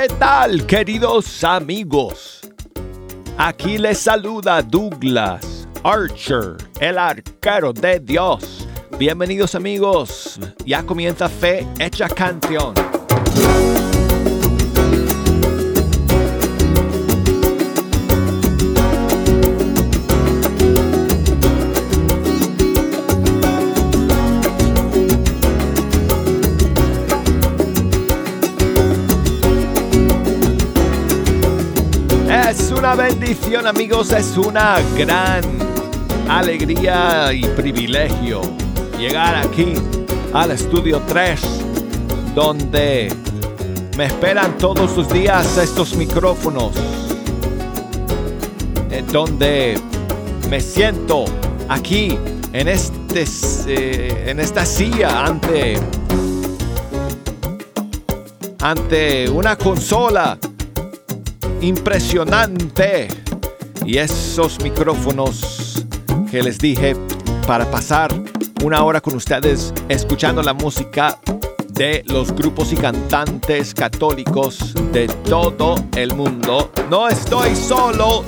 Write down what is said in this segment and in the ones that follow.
¿Qué tal, queridos amigos? Aquí les saluda Douglas Archer, el arquero de Dios. Bienvenidos, amigos. Ya comienza Fe Hecha Canción. Es una bendición, amigos, es una gran alegría y privilegio llegar aquí al Estudio 3, donde me esperan todos los días estos micrófonos, donde me siento aquí en esta silla ante una consola impresionante y esos micrófonos que les dije para pasar una hora con ustedes escuchando la música de los grupos y cantantes católicos de todo el mundo. No estoy solo,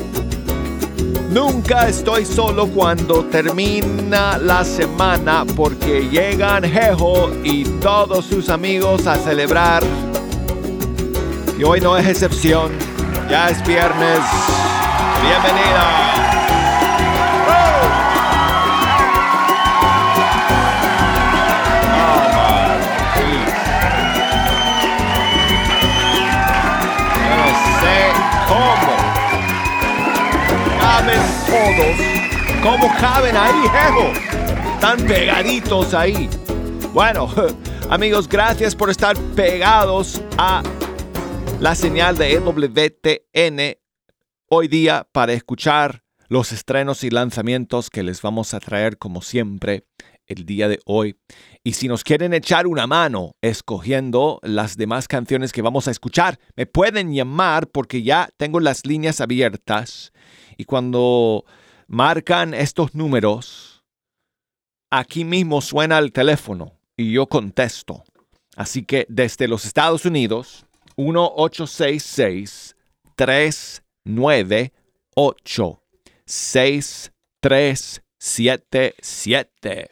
nunca estoy solo cuando termina la semana, porque llegan Jejo y todos sus amigos a celebrar, y hoy no es excepción. Ya es viernes. Bienvenida. Yo no sé cómo caben todos. ¿Cómo caben ahí, Jejo? Están pegaditos ahí. Bueno, amigos, gracias por estar pegados a la señal de EWTN hoy día para escuchar los estrenos y lanzamientos que les vamos a traer como siempre el día de hoy. Y si nos quieren echar una mano escogiendo las demás canciones que vamos a escuchar, me pueden llamar porque ya tengo las líneas abiertas. Y cuando marcan estos números, aquí mismo suena el teléfono y yo contesto. Así que desde los Estados Unidos, 1-866-398-6377.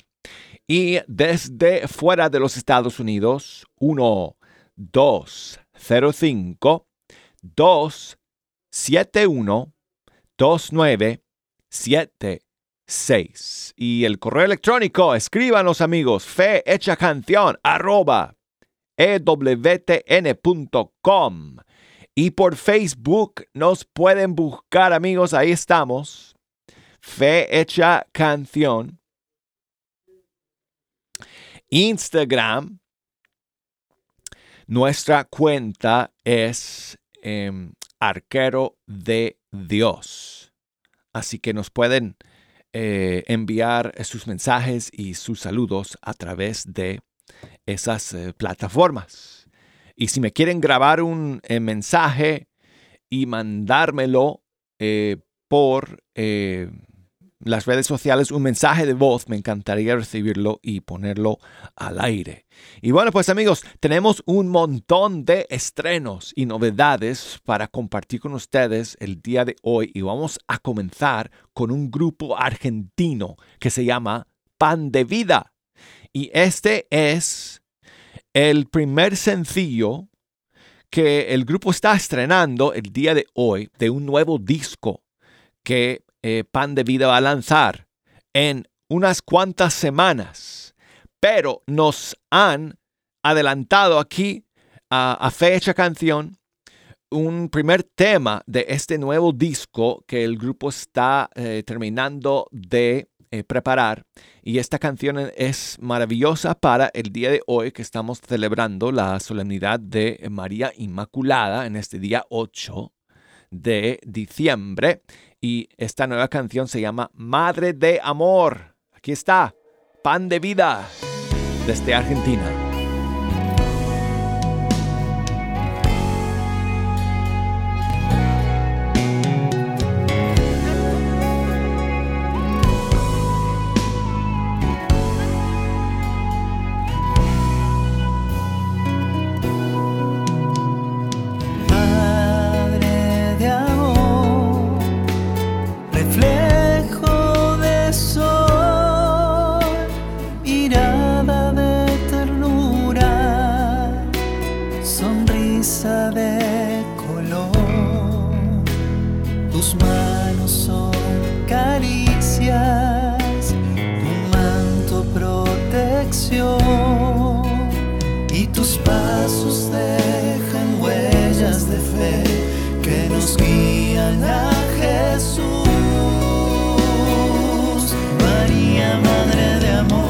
Y desde fuera de los Estados Unidos, 1-205-271-2976. Y el correo electrónico, escríbanos, amigos, fehechacancion@EWTN.com. Y por Facebook nos pueden buscar, amigos. Ahí estamos. Fe Hecha Canción. Instagram. Nuestra cuenta es Arquero de Dios. Así que nos pueden enviar sus mensajes y sus saludos a través de esas plataformas. Y si me quieren grabar un mensaje y mandármelo por las redes sociales, un mensaje de voz, me encantaría recibirlo y ponerlo al aire. Y bueno, pues amigos, tenemos un montón de estrenos y novedades para compartir con ustedes el día de hoy. Y vamos a comenzar con un grupo argentino que se llama Pan de Vida. Y este es el primer sencillo que el grupo está estrenando el día de hoy de un nuevo disco que Pan de Vida va a lanzar en unas cuantas semanas. Pero nos han adelantado aquí a Fe Hecha Canción un primer tema de este nuevo disco que el grupo está terminando de preparar, y esta canción es maravillosa para el día de hoy que estamos celebrando la solemnidad de María Inmaculada en este día 8 de diciembre, y esta nueva canción se llama Madre de Amor. Aquí está Pan de Vida desde Argentina. caricias, tu manto protección, y tus pasos dejan huellas de fe que nos guían a Jesús. María, Madre de Amor,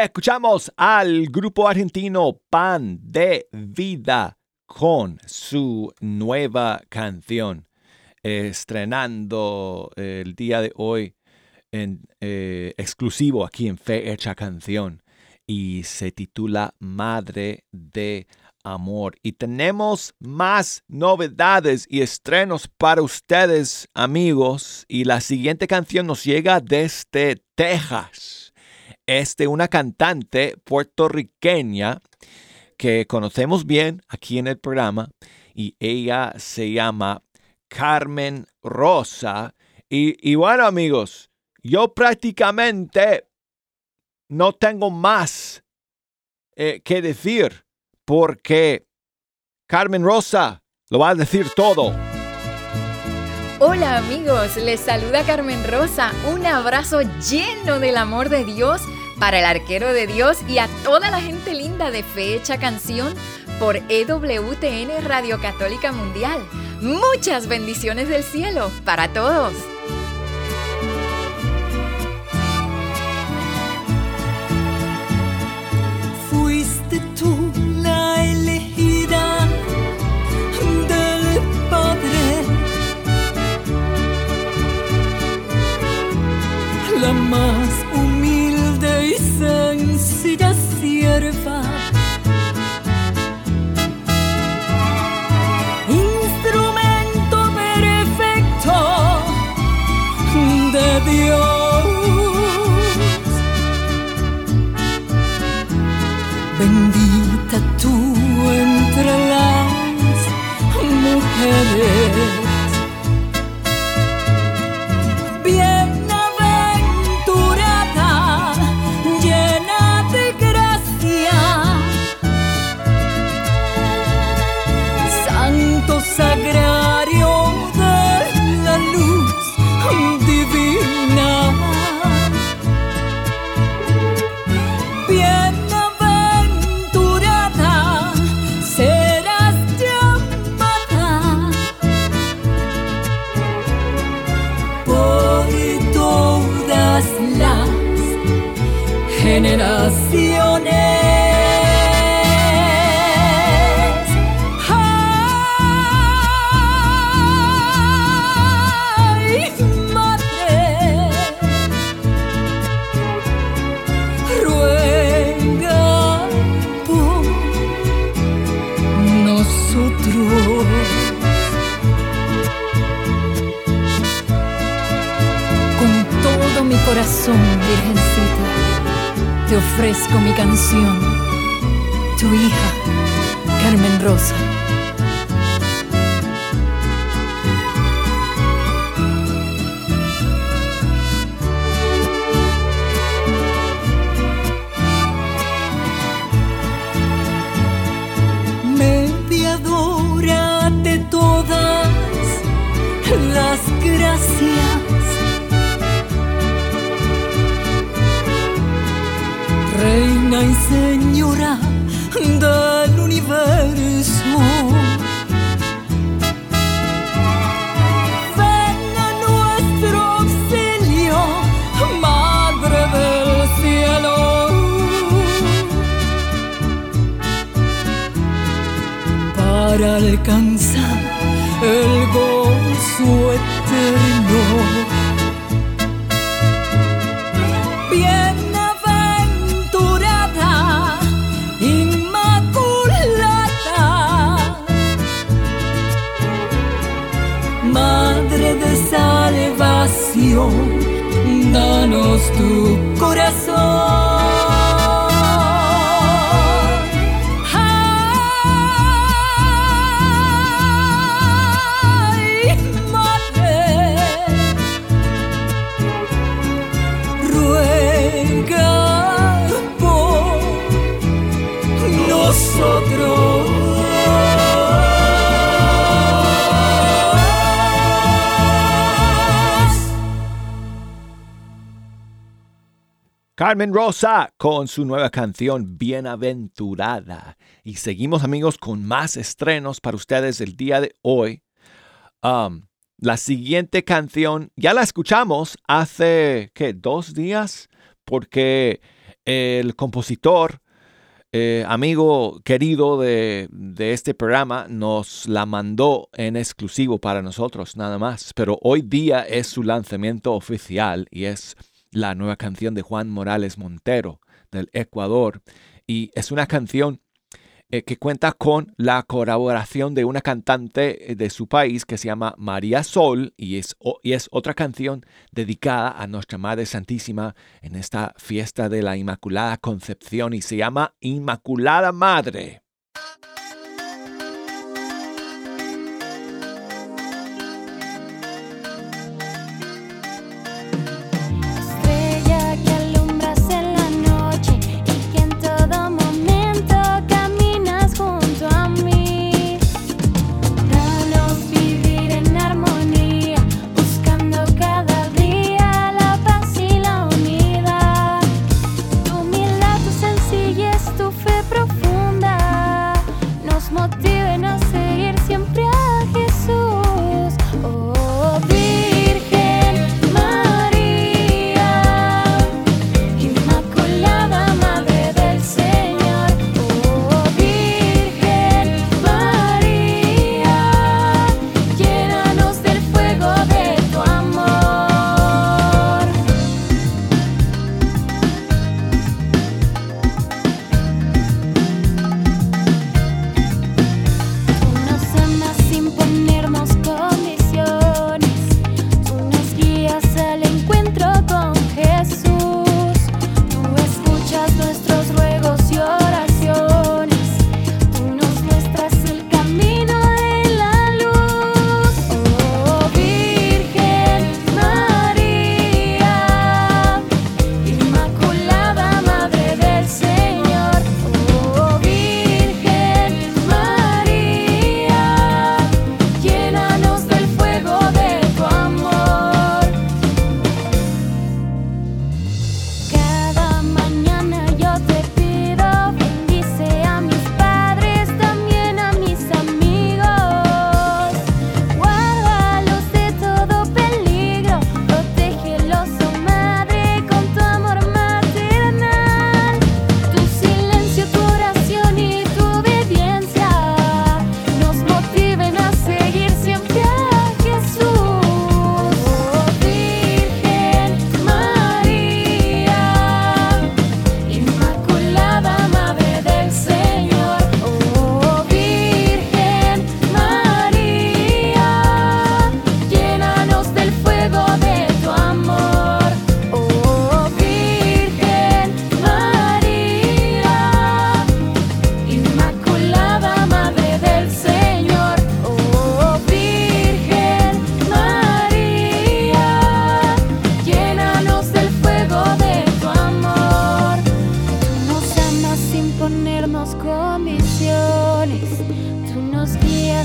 escuchamos al grupo argentino Pan de Vida con su nueva canción, estrenando el día de hoy en exclusivo aquí en Fe Hecha Canción, y se titula Madre de Amor. Y tenemos más novedades y estrenos para ustedes, amigos, y la siguiente canción nos llega desde Texas. Es de una cantante puertorriqueña que conocemos bien aquí en el programa, y ella se llama Carmen Rosa. Y bueno, amigos, yo prácticamente no tengo más que decir, porque Carmen Rosa lo va a decir todo. Hola amigos, les saluda Carmen Rosa. Un abrazo lleno del amor de Dios para el arquero de Dios y a toda la gente linda de Fe Hecha Canción por EWTN Radio Católica Mundial. Muchas bendiciones del cielo para todos. Fuiste tú la elegida del Padre, la más humilde y sencilla sierva, instrumento perfecto de Dios. Bendita tú entre las mujeres. Sagrario de la luz divina, bienaventurada serás llamada por todas las generaciones. ¡Ah! corazón, virgencita, te ofrezco mi canción, tu hija, Carmen Rosa. Mediadora de todas las gracias, reina y señora del universo, ven a nuestro auxilio, madre del cielo. Para alcanzar el gozo eterno, salvación, danos tu corazón. Ay, madre, ruega por nosotros. Carmen Rosa con su nueva canción Bienaventurada. Y seguimos, amigos, con más estrenos para ustedes el día de hoy. La siguiente canción ya la escuchamos hace, ¿qué? 2 días, porque el compositor, amigo querido de este programa, nos la mandó en exclusivo para nosotros, nada más. Pero hoy día es su lanzamiento oficial y es la nueva canción de Juan Morales Montero del Ecuador, y es una canción que cuenta con la colaboración de una cantante de su país que se llama María Sol, y es otra canción dedicada a Nuestra Madre Santísima en esta fiesta de la Inmaculada Concepción, y se llama Inmaculada Madre.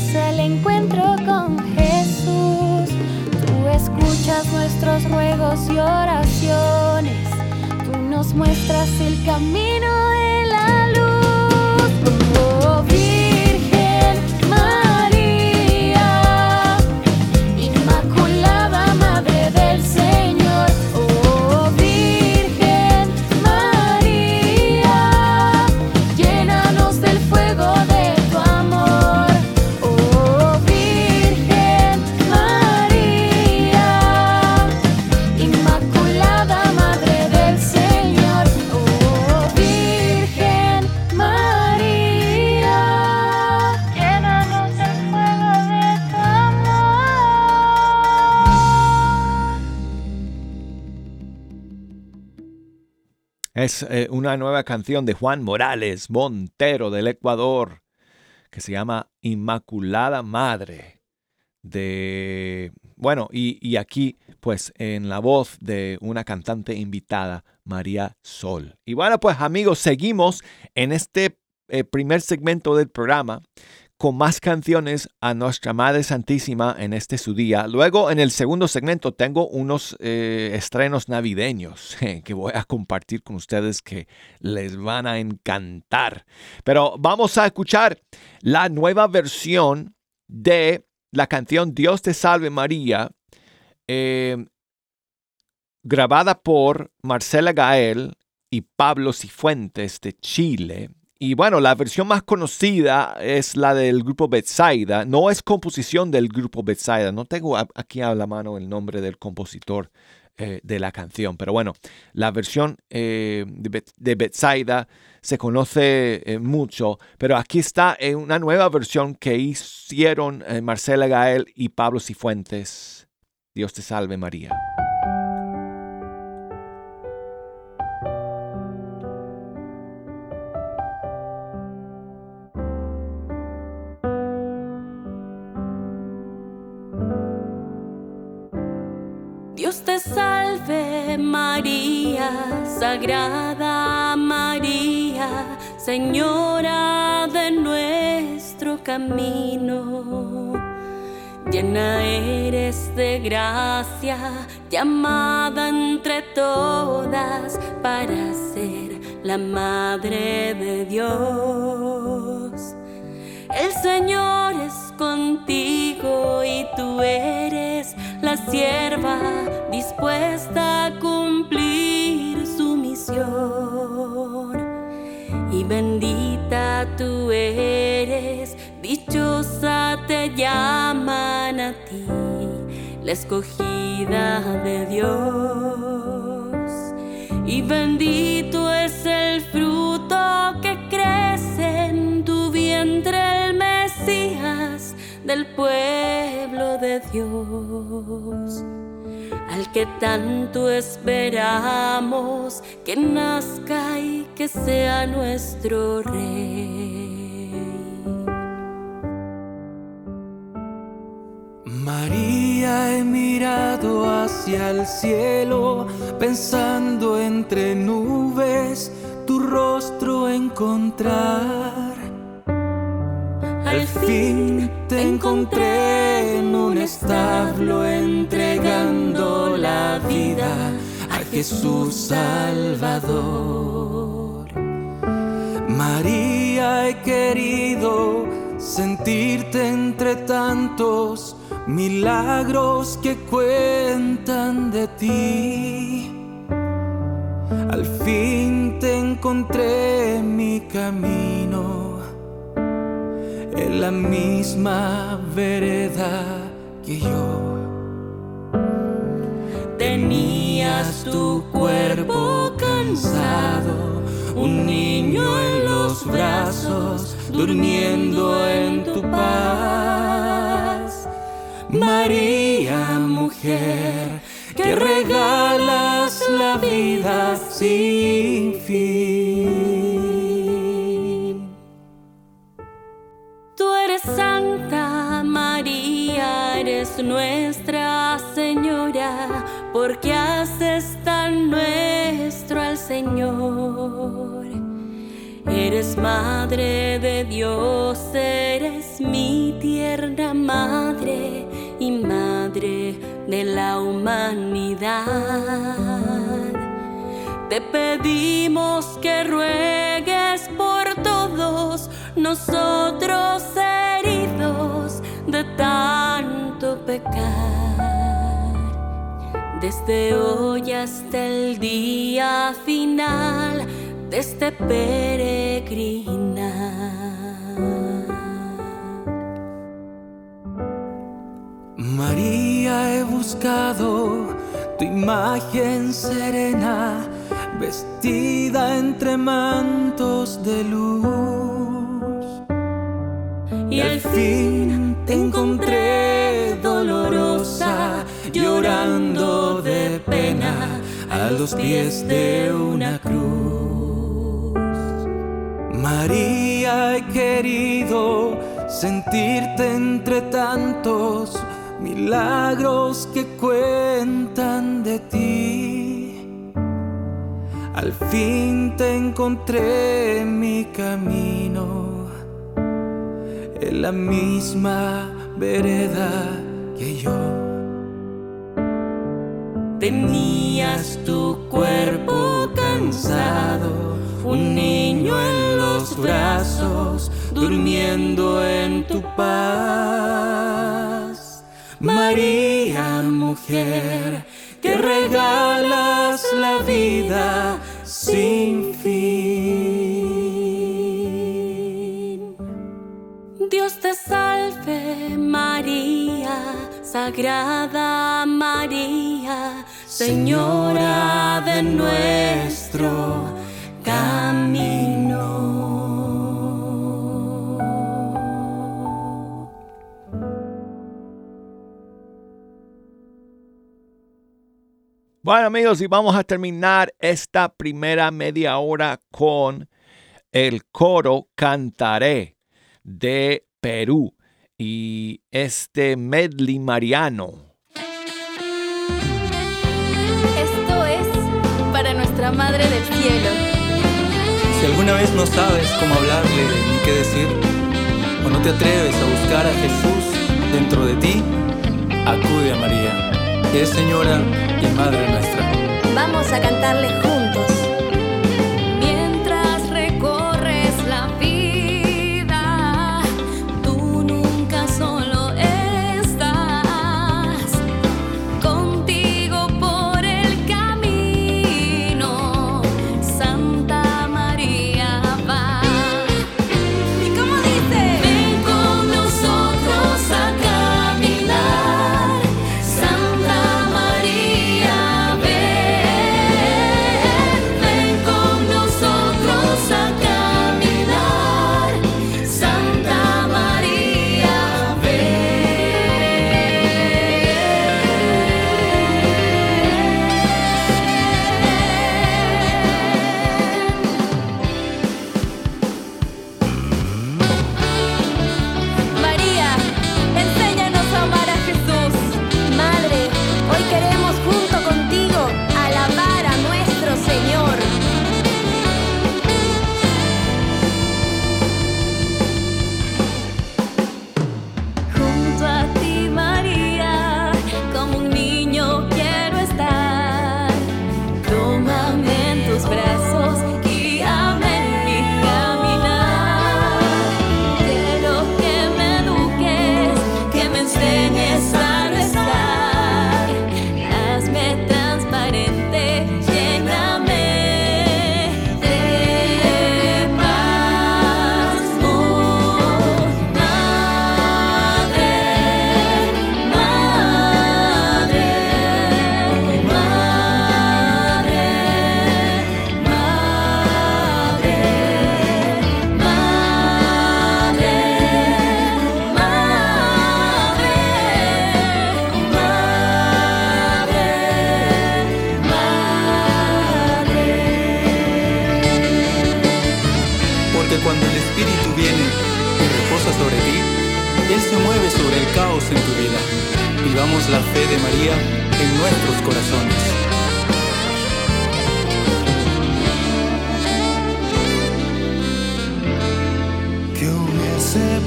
es el encuentro con Jesús. Tú escuchas nuestros ruegos y oraciones. Tú nos muestras el camino de la luz. Oh, Virgen María, Inmaculada Madre del Señor. Oh, Virgen María, llénanos del fuego de tu amor. Oh, Virgen María, Inmaculada Madre del Señor. Oh, Virgen María, llénanos del fuego de tu amor. Es una nueva canción de Juan Morales Montero del Ecuador que se llama Inmaculada Madre de... Bueno, y aquí pues en la voz de una cantante invitada, María Sol. Y bueno, pues amigos, seguimos en este primer segmento del programa con más canciones a Nuestra Madre Santísima en este su día. Luego en el segundo segmento tengo unos estrenos navideños que voy a compartir con ustedes que les van a encantar. Pero vamos a escuchar la nueva versión de la canción Dios te salve María, grabada por Marcela Gael y Pablo Cifuentes de Chile. Y bueno, la versión más conocida es la del grupo Bethsaida. No es composición del grupo Bethsaida. No tengo aquí a la mano el nombre del compositor de la canción. Pero bueno, la versión de Bethsaida se conoce mucho. Pero aquí está una nueva versión que hicieron Marcela Gael y Pablo Cifuentes. Dios te salve María. María, Sagrada María, Señora de nuestro camino, llena eres de gracia, llamada entre todas para ser la Madre de Dios. El Señor es contigo y tú eres la sierva dispuesta a cumplir su misión. Y bendita tú eres, dichosa te llaman a ti, la escogida de Dios. Y bendito es el fruto que crece en tu vientre, el Mesías del pueblo de Dios. Al que tanto esperamos que nazca y que sea nuestro Rey. María, he mirado hacia el cielo, pensando entre nubes tu rostro encontrar. Al fin te encontré en un establo entregando la vida a Jesús Salvador. María, he querido sentirte entre tantos milagros que cuentan de ti. Al fin te encontré en mi camino, en la misma vereda que yo. Tenías tu cuerpo cansado, un niño en los brazos, durmiendo en tu paz. María, mujer, que regalas la vida sin fin. Santa María, eres nuestra Señora, porque haces tan nuestro al Señor. Eres Madre de Dios, eres mi tierna madre y madre de la humanidad. Te pedimos que ruegues por todos nosotros heridos de tanto pecar. Desde hoy hasta el día final de este peregrinar. María, he buscado tu imagen serena, vestida entre mantos de luz. Y al fin te encontré dolorosa, llorando de pena a los pies de una cruz. María, he querido sentirte entre tantos milagros que cuentan de ti. Al fin te encontré en mi camino, en la misma vereda que yo. Tenías tu cuerpo cansado, un niño en los brazos, durmiendo en tu paz. María, mujer, que regalas la vida sin fin. Dios te salve, María, Sagrada María, Señora de nuestro camino. Bueno, amigos, y vamos a terminar esta primera media hora con el coro Cantaré de Perú y este medley mariano. Esto es para nuestra Madre del Cielo. Si alguna vez no sabes cómo hablarle ni qué decir, o no te atreves a buscar a Jesús dentro de ti, acude a María, que es Señora y Madre nuestra. Vamos a cantarle juntos. Mientras recorres la vida, tú nunca solo estás. Contigo por el camino, Santa María va. ¿Y cómo dice? Ven con nosotros a caminar.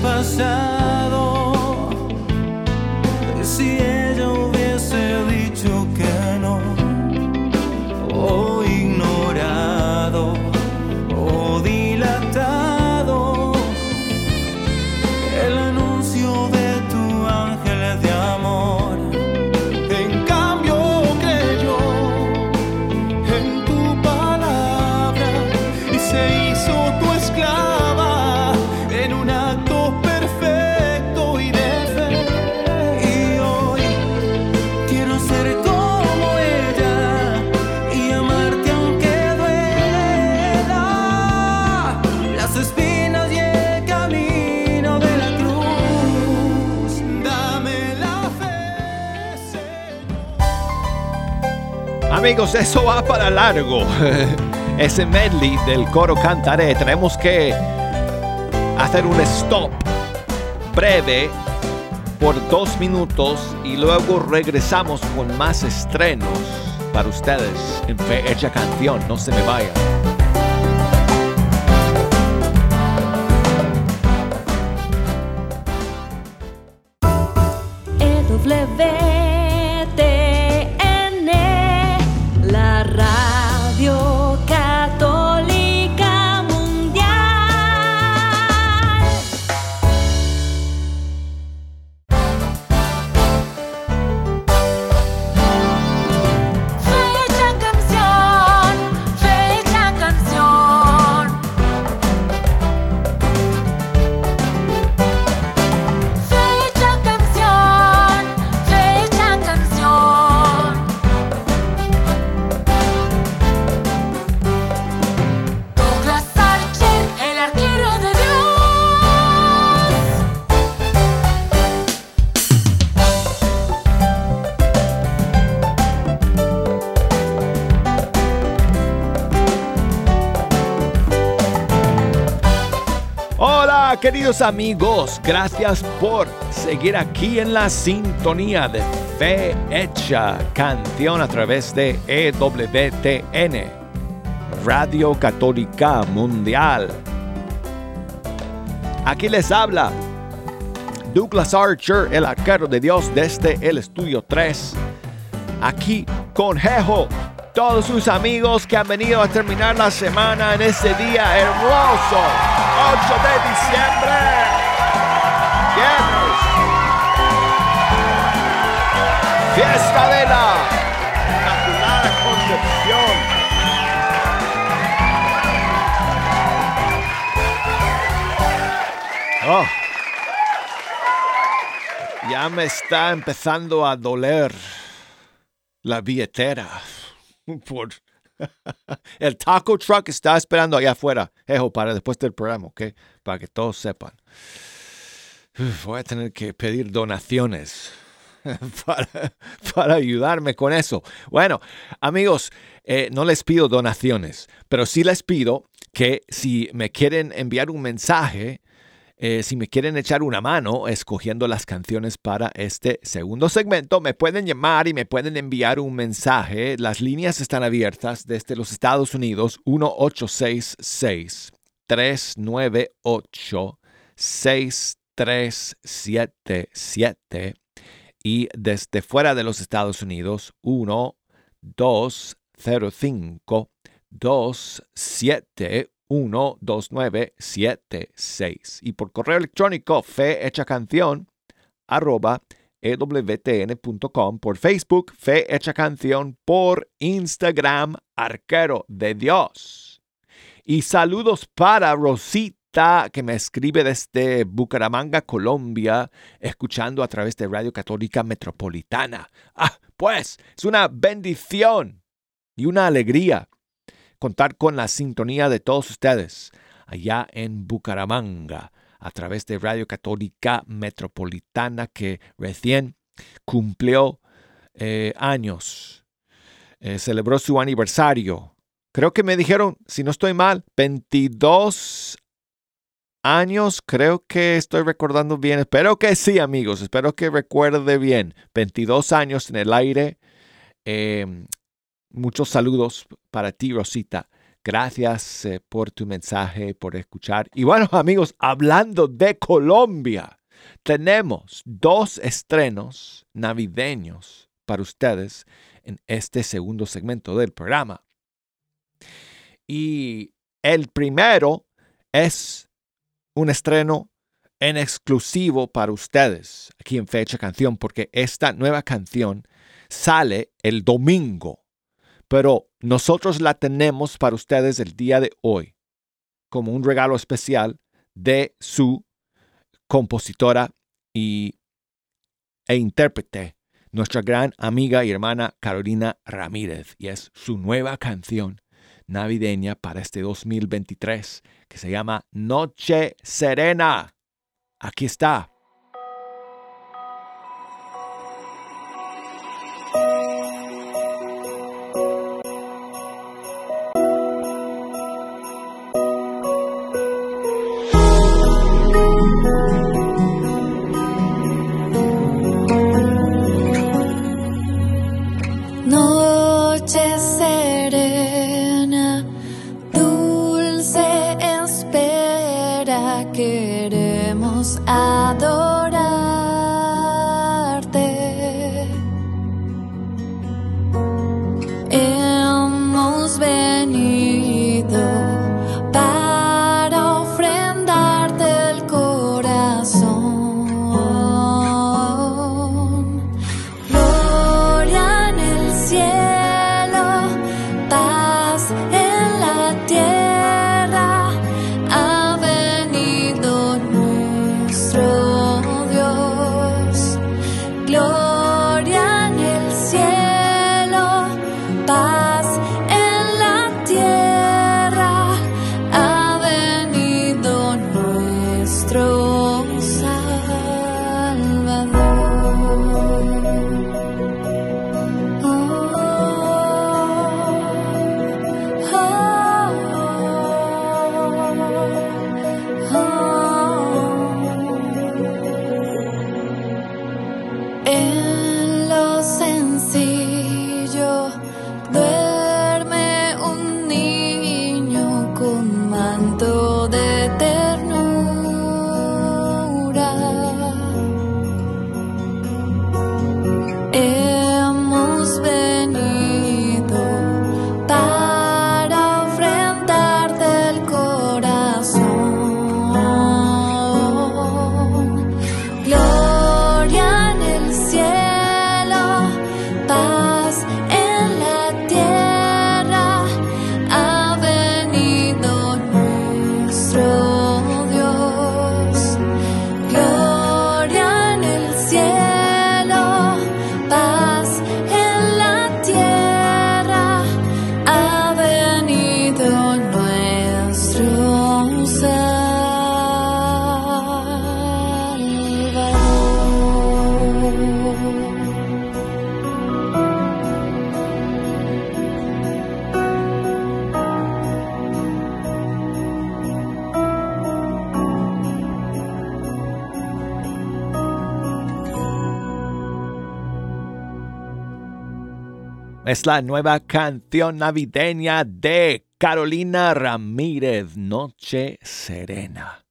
pasado si ella hubiese dicho que no, o ignorado o dilatado el anuncio de tu ángel de amor? En cambio creyó en tu palabra y se hizo tu esclava en un acto perfecto y de fe. Y hoy quiero ser como ella y amarte aunque duela las espinas y el camino de la cruz. Dame la fe, Señor. Amigos, eso va para largo. Ese medley del coro Cantaré, tenemos que hacer un stop breve por 2 minutos y luego regresamos con más estrenos para ustedes en Fe Hecha Canción. No se me vayan. EWTN, la radio amigos, gracias por seguir aquí en la sintonía de Fe Hecha Canción a través de EWTN, Radio Católica Mundial. Aquí les habla Douglas Archer, el arquero de Dios, desde el Estudio 3. Aquí con Jejo, todos sus amigos que han venido a terminar la semana en este día hermoso. 8 de diciembre, viernes, fiesta de la Inmaculada Concepción. Oh, ya me está empezando a doler la billetera por... El taco truck está esperando allá afuera, Ejo, para después del programa, ¿ok? Para que todos sepan. Voy a tener que pedir donaciones para ayudarme con eso. Bueno, amigos, no les pido donaciones, pero sí les pido que si me quieren enviar un mensaje, si me quieren echar una mano escogiendo las canciones para este segundo segmento, me pueden llamar y me pueden enviar un mensaje. Las líneas están abiertas desde los Estados Unidos, 1-866-398-6377 y desde fuera de los Estados Unidos, 1-205-271-2976 y por correo electrónico fehechacancion@ewtn.com, por Facebook Fe Hecha Canción, por Instagram Arquero de Dios. Y saludos para Rosita, que me escribe desde Bucaramanga, Colombia, escuchando a través de Radio Católica Metropolitana. Ah, pues es una bendición y una alegría contar con la sintonía de todos ustedes allá en Bucaramanga a través de Radio Católica Metropolitana, que recién cumplió años, celebró su aniversario. Creo que me dijeron, si no estoy mal, 22 años. Creo que estoy recordando bien. Espero que sí, amigos. Espero que recuerde bien. 22 años en el aire. Muchos saludos para ti, Rosita. Gracias por tu mensaje, por escuchar. Y bueno, amigos, hablando de Colombia, tenemos dos estrenos navideños para ustedes en este segundo segmento del programa. Y el primero es un estreno en exclusivo para ustedes aquí en Fecha Canción, porque esta nueva canción sale el domingo, pero nosotros la tenemos para ustedes el día de hoy como un regalo especial de su compositora e intérprete, nuestra gran amiga y hermana Carolina Ramírez, y es su nueva canción navideña para este 2023 que se llama Noche Serena. Aquí está. Es la nueva canción navideña de Carolina Ramírez, Noche Serena.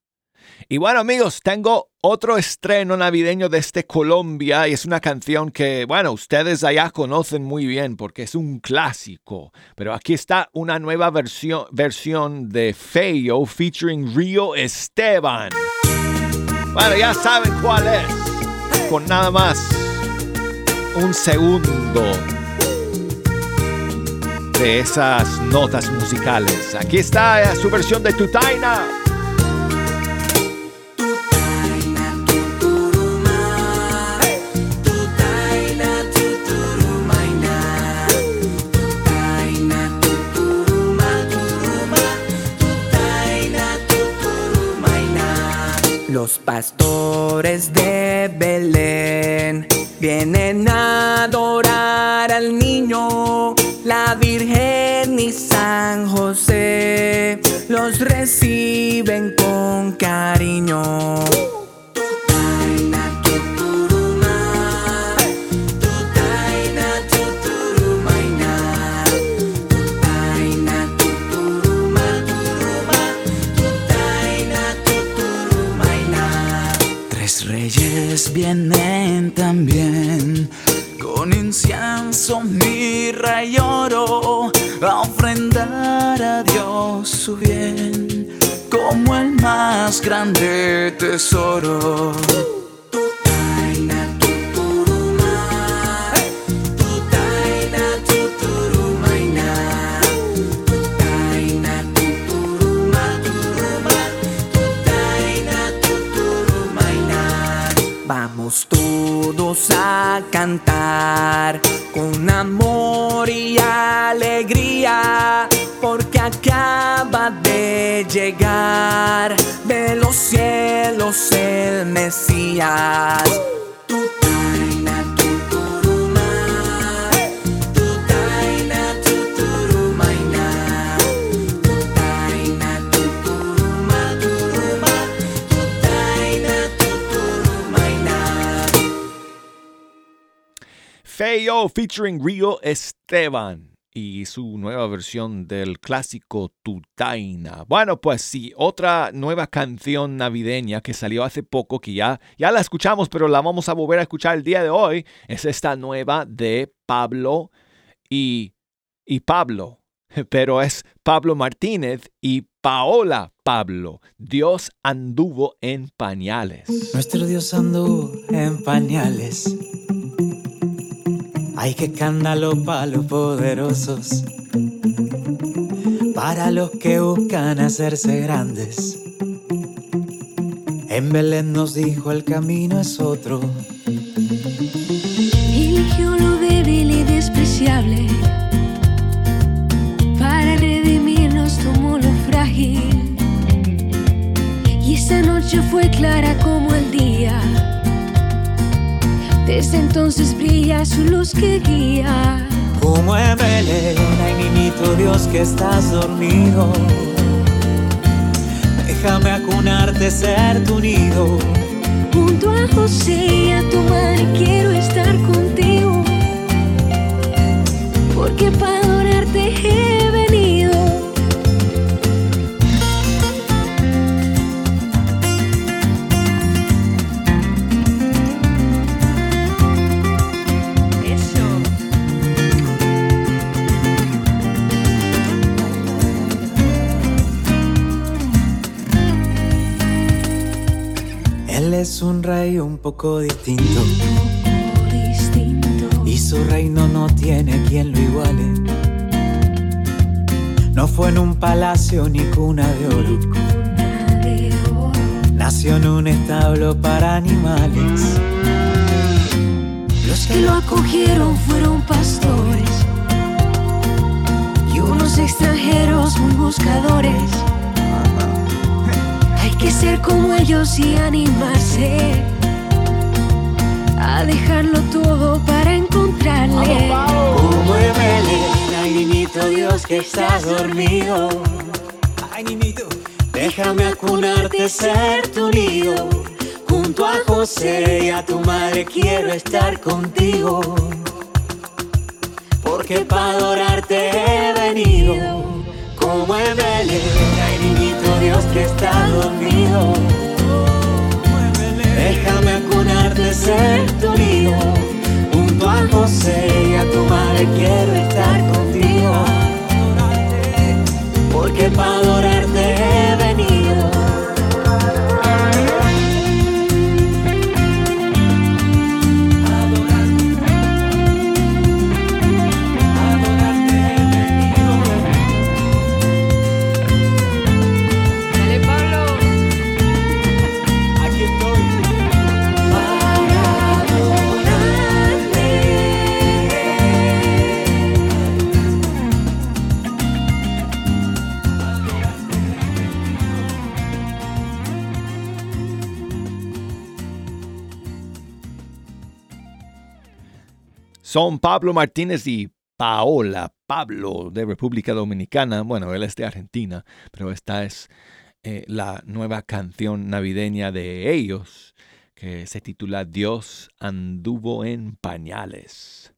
Y bueno, amigos, tengo otro estreno navideño desde Colombia y es una canción que, bueno, ustedes allá conocen muy bien porque es un clásico. Pero aquí está una nueva versión de Fello featuring Río Esteban. Bueno, ya saben cuál es. Con nada más un segundo de esas notas musicales. Aquí está su versión de Tutaina. Los pastores de Belén vienen a adorar al niño. La Virgen y San José los reciben con cariño. Tutaina, tuturuma, tutaina, tuturumaina, tutaina, tuturuma. llenen también con incienso, mirra y oro, a ofrendar a Dios su bien como el más grande tesoro. Vamos todos a cantar con amor y alegría, porque acaba de llegar de los cielos el Mesías. Fello featuring Río Esteban y su nueva versión del clásico Tu Taina. Bueno, pues sí, otra nueva canción navideña que salió hace poco, que ya la escuchamos, pero la vamos a volver a escuchar el día de hoy, es esta nueva de Pablo y Pablo, pero es Pablo Martínez y Paola Pablo. Dios anduvo en pañales. Nuestro Dios anduvo en pañales. Ay, qué escándalo para los poderosos, para los que buscan hacerse grandes. En Belén nos dijo el camino es otro. Eligió lo débil y despreciable, para redimirnos tomó lo frágil. Y esa noche fue clara como el día. Desde entonces brilla su luz que guía. Como en Belén, ay niñito Dios que estás dormido, déjame acunarte, ser tu nido. Junto a José y a tu madre quiero estar contigo, porque para adorarte he venido. Es un rey un poco distinto, y su reino no tiene quien lo iguale. No fue en un palacio ni cuna de oro, nació en un establo para animales. Los que lo acogieron fueron pastores, y unos extranjeros muy buscadores. Hay que ser como ellos y animarse a dejarlo todo para encontrarle. Como en Belén, ay niñito Dios que estás dormido, ay niñito, déjame acunarte, ser tu nido. Junto a José y a tu madre quiero estar contigo, porque para adorarte he venido. Como en Belén, ay niñito Dios que está dormido, déjame acunarte, ser tu nido. Junto a José y a tu madre quiero estar contigo, porque para adorarte he venido. Son Pablo Martínez y Paola Pablo, de República Dominicana. Bueno, él es de Argentina, pero esta es la nueva canción navideña de ellos, que se titula Dios anduvo en pañales.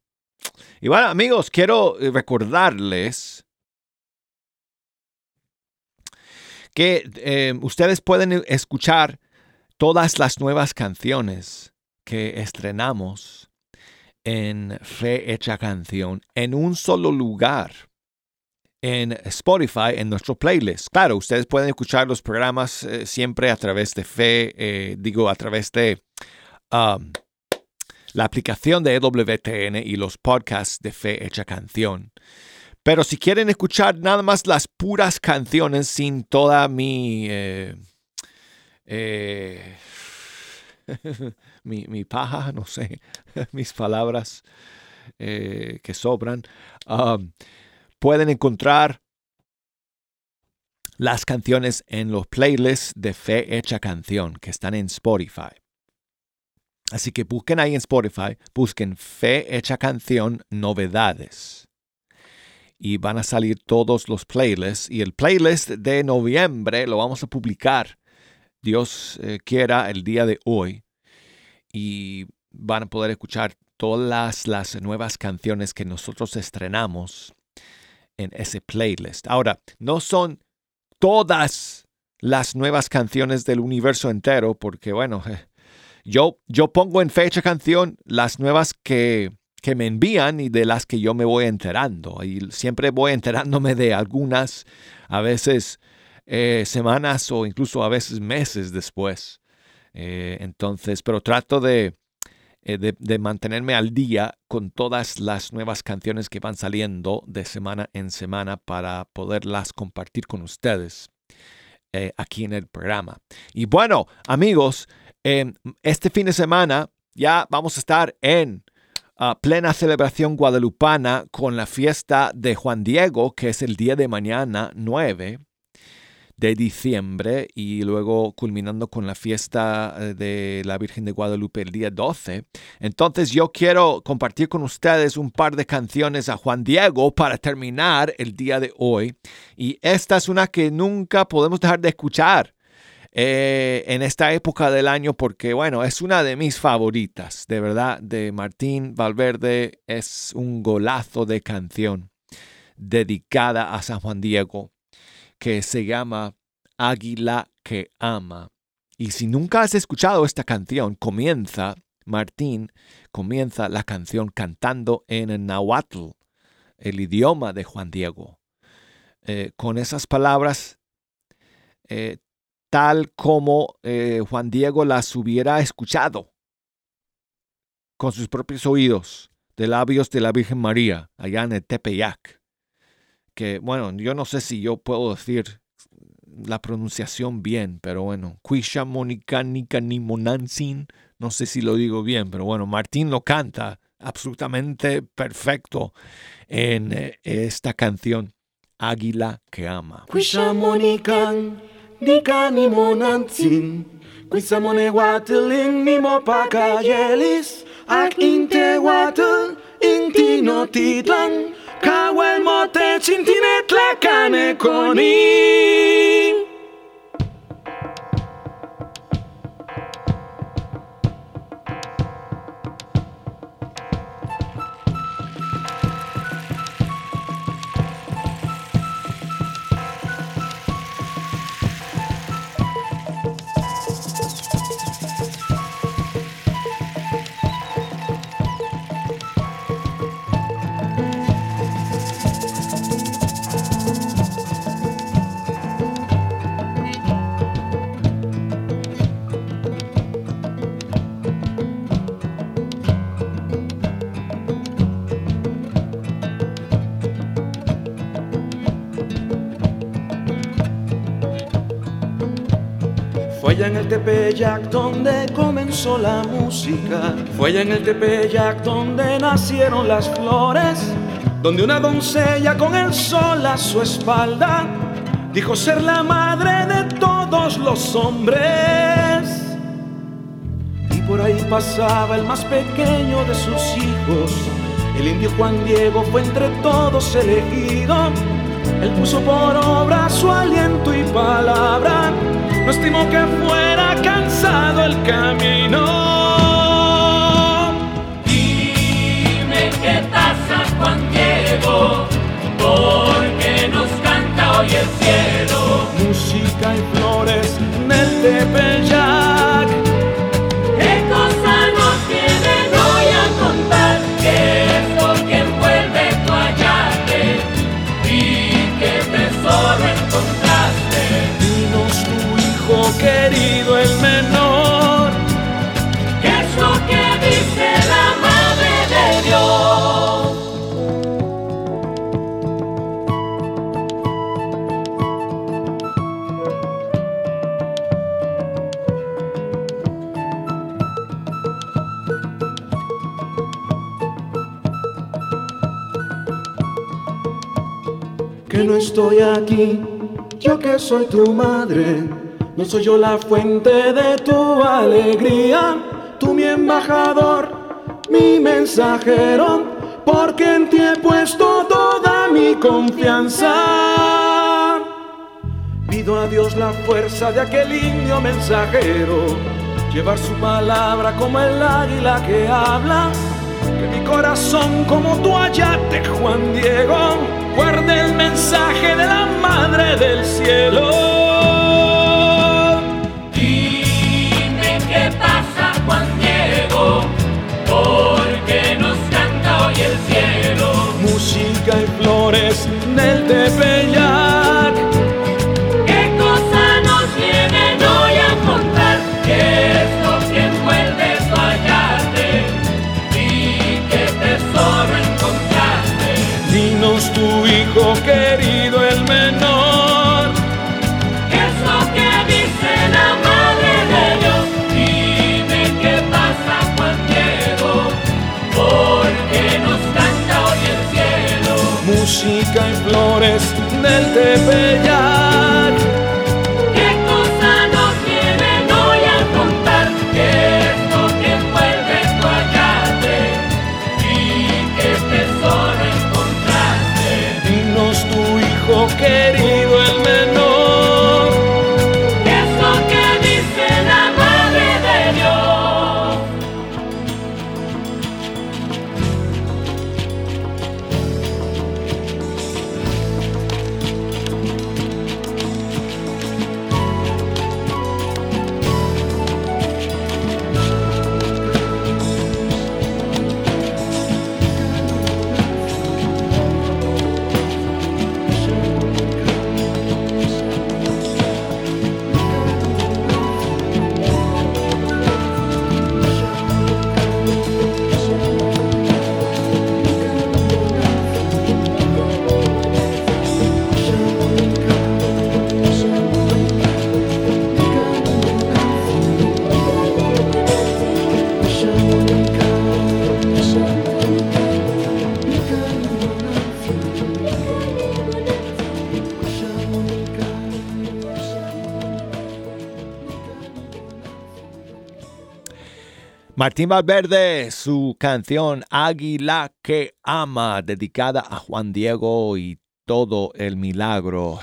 Y bueno, amigos, quiero recordarles que ustedes pueden escuchar todas las nuevas canciones que estrenamos en Fe Hecha Canción en un solo lugar, en Spotify, en nuestro playlist. Claro, ustedes pueden escuchar los programas siempre a través de la aplicación de EWTN y los podcasts de Fe Hecha Canción. Pero si quieren escuchar nada más las puras canciones sin toda mi mi paja, no sé, mis palabras que sobran, pueden encontrar las canciones en los playlists de Fe Hecha Canción que están en Spotify. Así que busquen ahí en Spotify, busquen Fe Hecha Canción Novedades. Y van a salir todos los playlists. Y el playlist de noviembre lo vamos a publicar, Dios quiera, el día de hoy. Y van a poder escuchar todas las nuevas canciones que nosotros estrenamos en ese playlist. Ahora, no son todas las nuevas canciones del universo entero, porque bueno, yo pongo en fecha canción las nuevas que me envían y de las que yo me voy enterando. Y siempre voy enterándome de algunas, a veces semanas o incluso a veces meses después. Entonces, pero trato de mantenerme al día con todas las nuevas canciones que van saliendo de semana en semana para poderlas compartir con ustedes aquí en el programa. Y bueno, amigos, este fin de semana ya vamos a estar en plena celebración guadalupana con la fiesta de Juan Diego, que es el día de mañana, 9 de diciembre, y luego culminando con la fiesta de la Virgen de Guadalupe el día 12. Entonces yo quiero compartir con ustedes un par de canciones a Juan Diego para terminar el día de hoy. Y esta es una que nunca podemos dejar de escuchar en esta época del año, porque bueno, es una de mis favoritas, de verdad, de Martín Valverde. Es un golazo de canción dedicada a San Juan Diego que se llama Águila que Ama. Y si nunca has escuchado esta canción, Martín comienza la canción cantando en el náhuatl, el idioma de Juan Diego, con esas palabras tal como Juan Diego las hubiera escuchado con sus propios oídos, de labios de la Virgen María, allá en el Tepeyac. Que bueno, yo no sé si yo puedo decir la pronunciación bien, pero bueno, no sé si lo digo bien, pero bueno, Martín lo canta absolutamente perfecto en esta canción, Águila que Ama. Nika ni monantin, kwisa mone watelin ni mo pakayelis, ak inte watel, inti no titlan, kawel mote chintinet lakane konim. Fue allá en el Tepeyac donde comenzó la música, fue allá en el Tepeyac donde nacieron las flores, donde una doncella con el sol a su espalda dijo ser la madre de todos los hombres. Y por ahí pasaba el más pequeño de sus hijos, el indio Juan Diego fue entre todos elegido. Él puso por obra su aliento y palabra, no estimó que fuera cansado el camino. Dime qué pasa, Juan Diego, porque nos canta hoy el cielo. Música y flores del Tepeyac, qué cosa nos que no estoy aquí, yo que soy tu madre. No soy yo la fuente de tu alegría, tú mi embajador, mi mensajero, porque en ti he puesto toda mi confianza. Pido a Dios la fuerza de aquel indio mensajero, llevar su palabra como el águila que habla, que mi corazón como toalla de Juan Diego guarde el mensaje de la Madre del Cielo. Dime qué pasa, Juan Diego, porque nos canta hoy el cielo. Música y flores del Tepeyac. ¿Qué cosa nos vienen hoy a contar? ¿Qué es lo que envuelve tu hallarte? ¿Y qué tesoro encontraste? Dinos tu hijo querido, el menor. ¿Qué es lo que dice la Madre de Dios? Dime qué pasa, Juan Diego, porque nos canta hoy el cielo. Música y flores del Tepeyac. ¿Qué cosa nos vienen hoy a contar? ¿Qué es lo que envuelve tu hallarte? ¿Y qué tesoro encontraste? Dinos tu hijo querido, el menor. ¿Qué es lo que dice la Madre de Dios? Martín Valverde, su canción Águila que ama, dedicada a Juan Diego y todo el milagro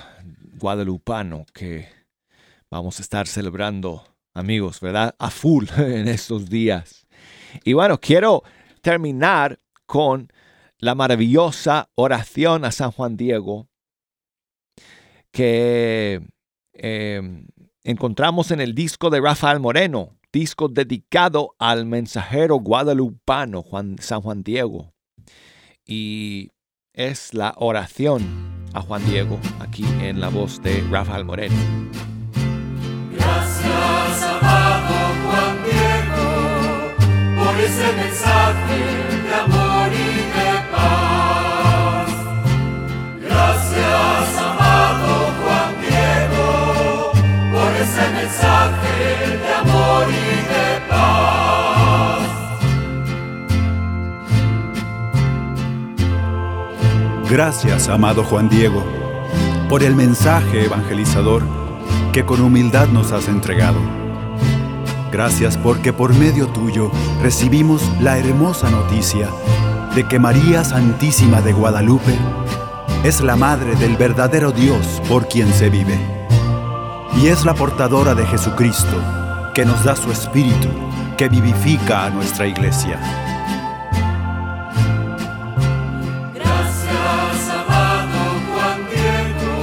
guadalupano que vamos a estar celebrando, amigos, ¿verdad? A full en estos días. Y bueno, quiero terminar con la maravillosa oración a San Juan Diego que encontramos en el disco de Rafael Moreno, disco dedicado al mensajero guadalupano San Juan Diego. Y es la oración a Juan Diego aquí en la voz de Rafael Moreno. Gracias, amado Juan Diego, por ese mensaje de amor y de paz. Gracias, amado Juan Diego, por ese mensaje de amor y de paz. Gracias, amado Juan Diego, por el mensaje evangelizador que con humildad nos has entregado. Gracias porque por medio tuyo recibimos la hermosa noticia de que María Santísima de Guadalupe es la madre del verdadero Dios por quien se vive, y es la portadora de Jesucristo, que nos da su Espíritu, que vivifica a nuestra Iglesia. Gracias, amado Juan Diego,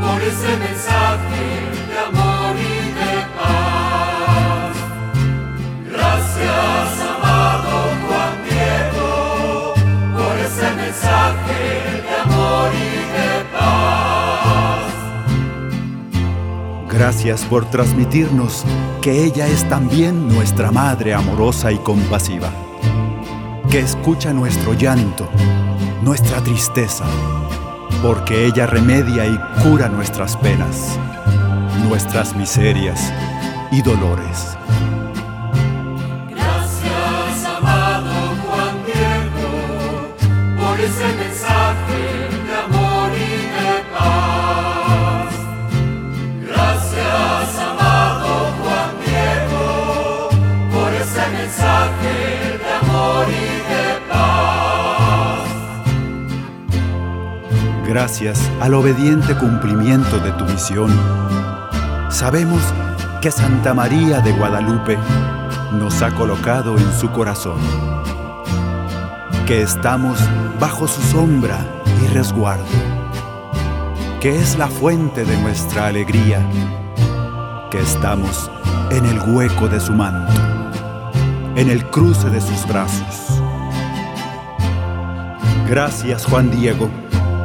por ese mensaje de amor y de paz. Gracias, amado Juan Diego, por ese mensaje de amor y de paz. Gracias por transmitirnos que ella es también nuestra Madre amorosa y compasiva, que escucha nuestro llanto, nuestra tristeza, porque ella remedia y cura nuestras penas, nuestras miserias y dolores. Gracias, amado Juan Diego, por ese mensaje de amor y amor y de paz. Gracias al obediente cumplimiento de tu misión, sabemos que Santa María de Guadalupe nos ha colocado en su corazón, que estamos bajo su sombra y resguardo, que es la fuente de nuestra alegría, que estamos en el hueco de su manto, en el cruce de sus brazos. Gracias, Juan Diego,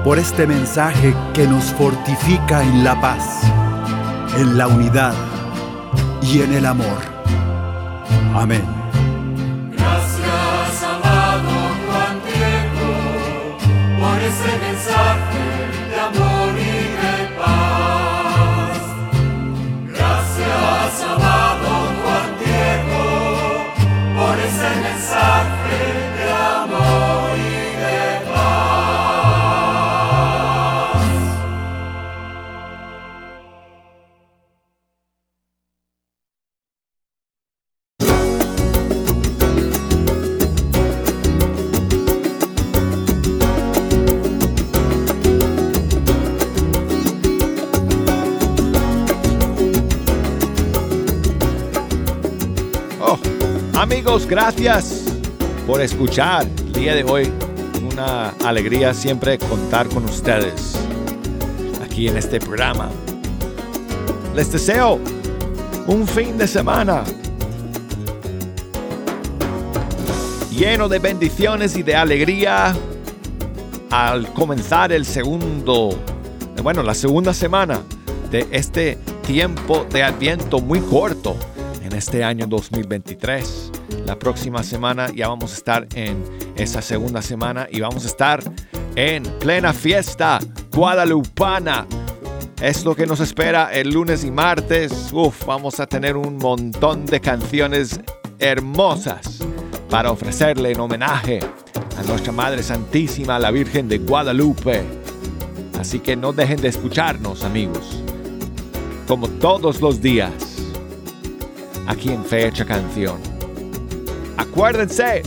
por este mensaje que nos fortifica en la paz, en la unidad y en el amor. Amén. Ese mensaje de amor y de paz. Gracias, amado Juan Diego, por ese mensaje de amor y de paz. Amigos, gracias por escuchar el día de hoy. Una alegría siempre contar con ustedes aquí en este programa. Les deseo un fin de semana lleno de bendiciones y de alegría al comenzar la segunda semana de este tiempo de Adviento muy corto en este año 2023. La próxima semana ya vamos a estar en esa segunda semana y vamos a estar en plena fiesta guadalupana. Es lo que nos espera el lunes y martes. Vamos a tener un montón de canciones hermosas para ofrecerle en homenaje a nuestra Madre Santísima, la Virgen de Guadalupe. Así que no dejen de escucharnos, amigos, como todos los días, aquí en Fecha Canción. Acuérdense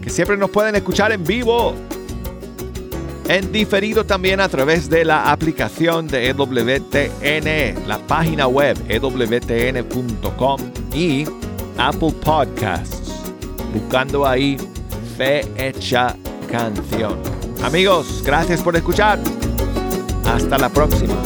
que siempre nos pueden escuchar en vivo, en diferido también a través de la aplicación de EWTN, la página web EWTN.com y Apple Podcasts, buscando ahí Fe Hecha Canción. Amigos, gracias por escuchar. Hasta la próxima.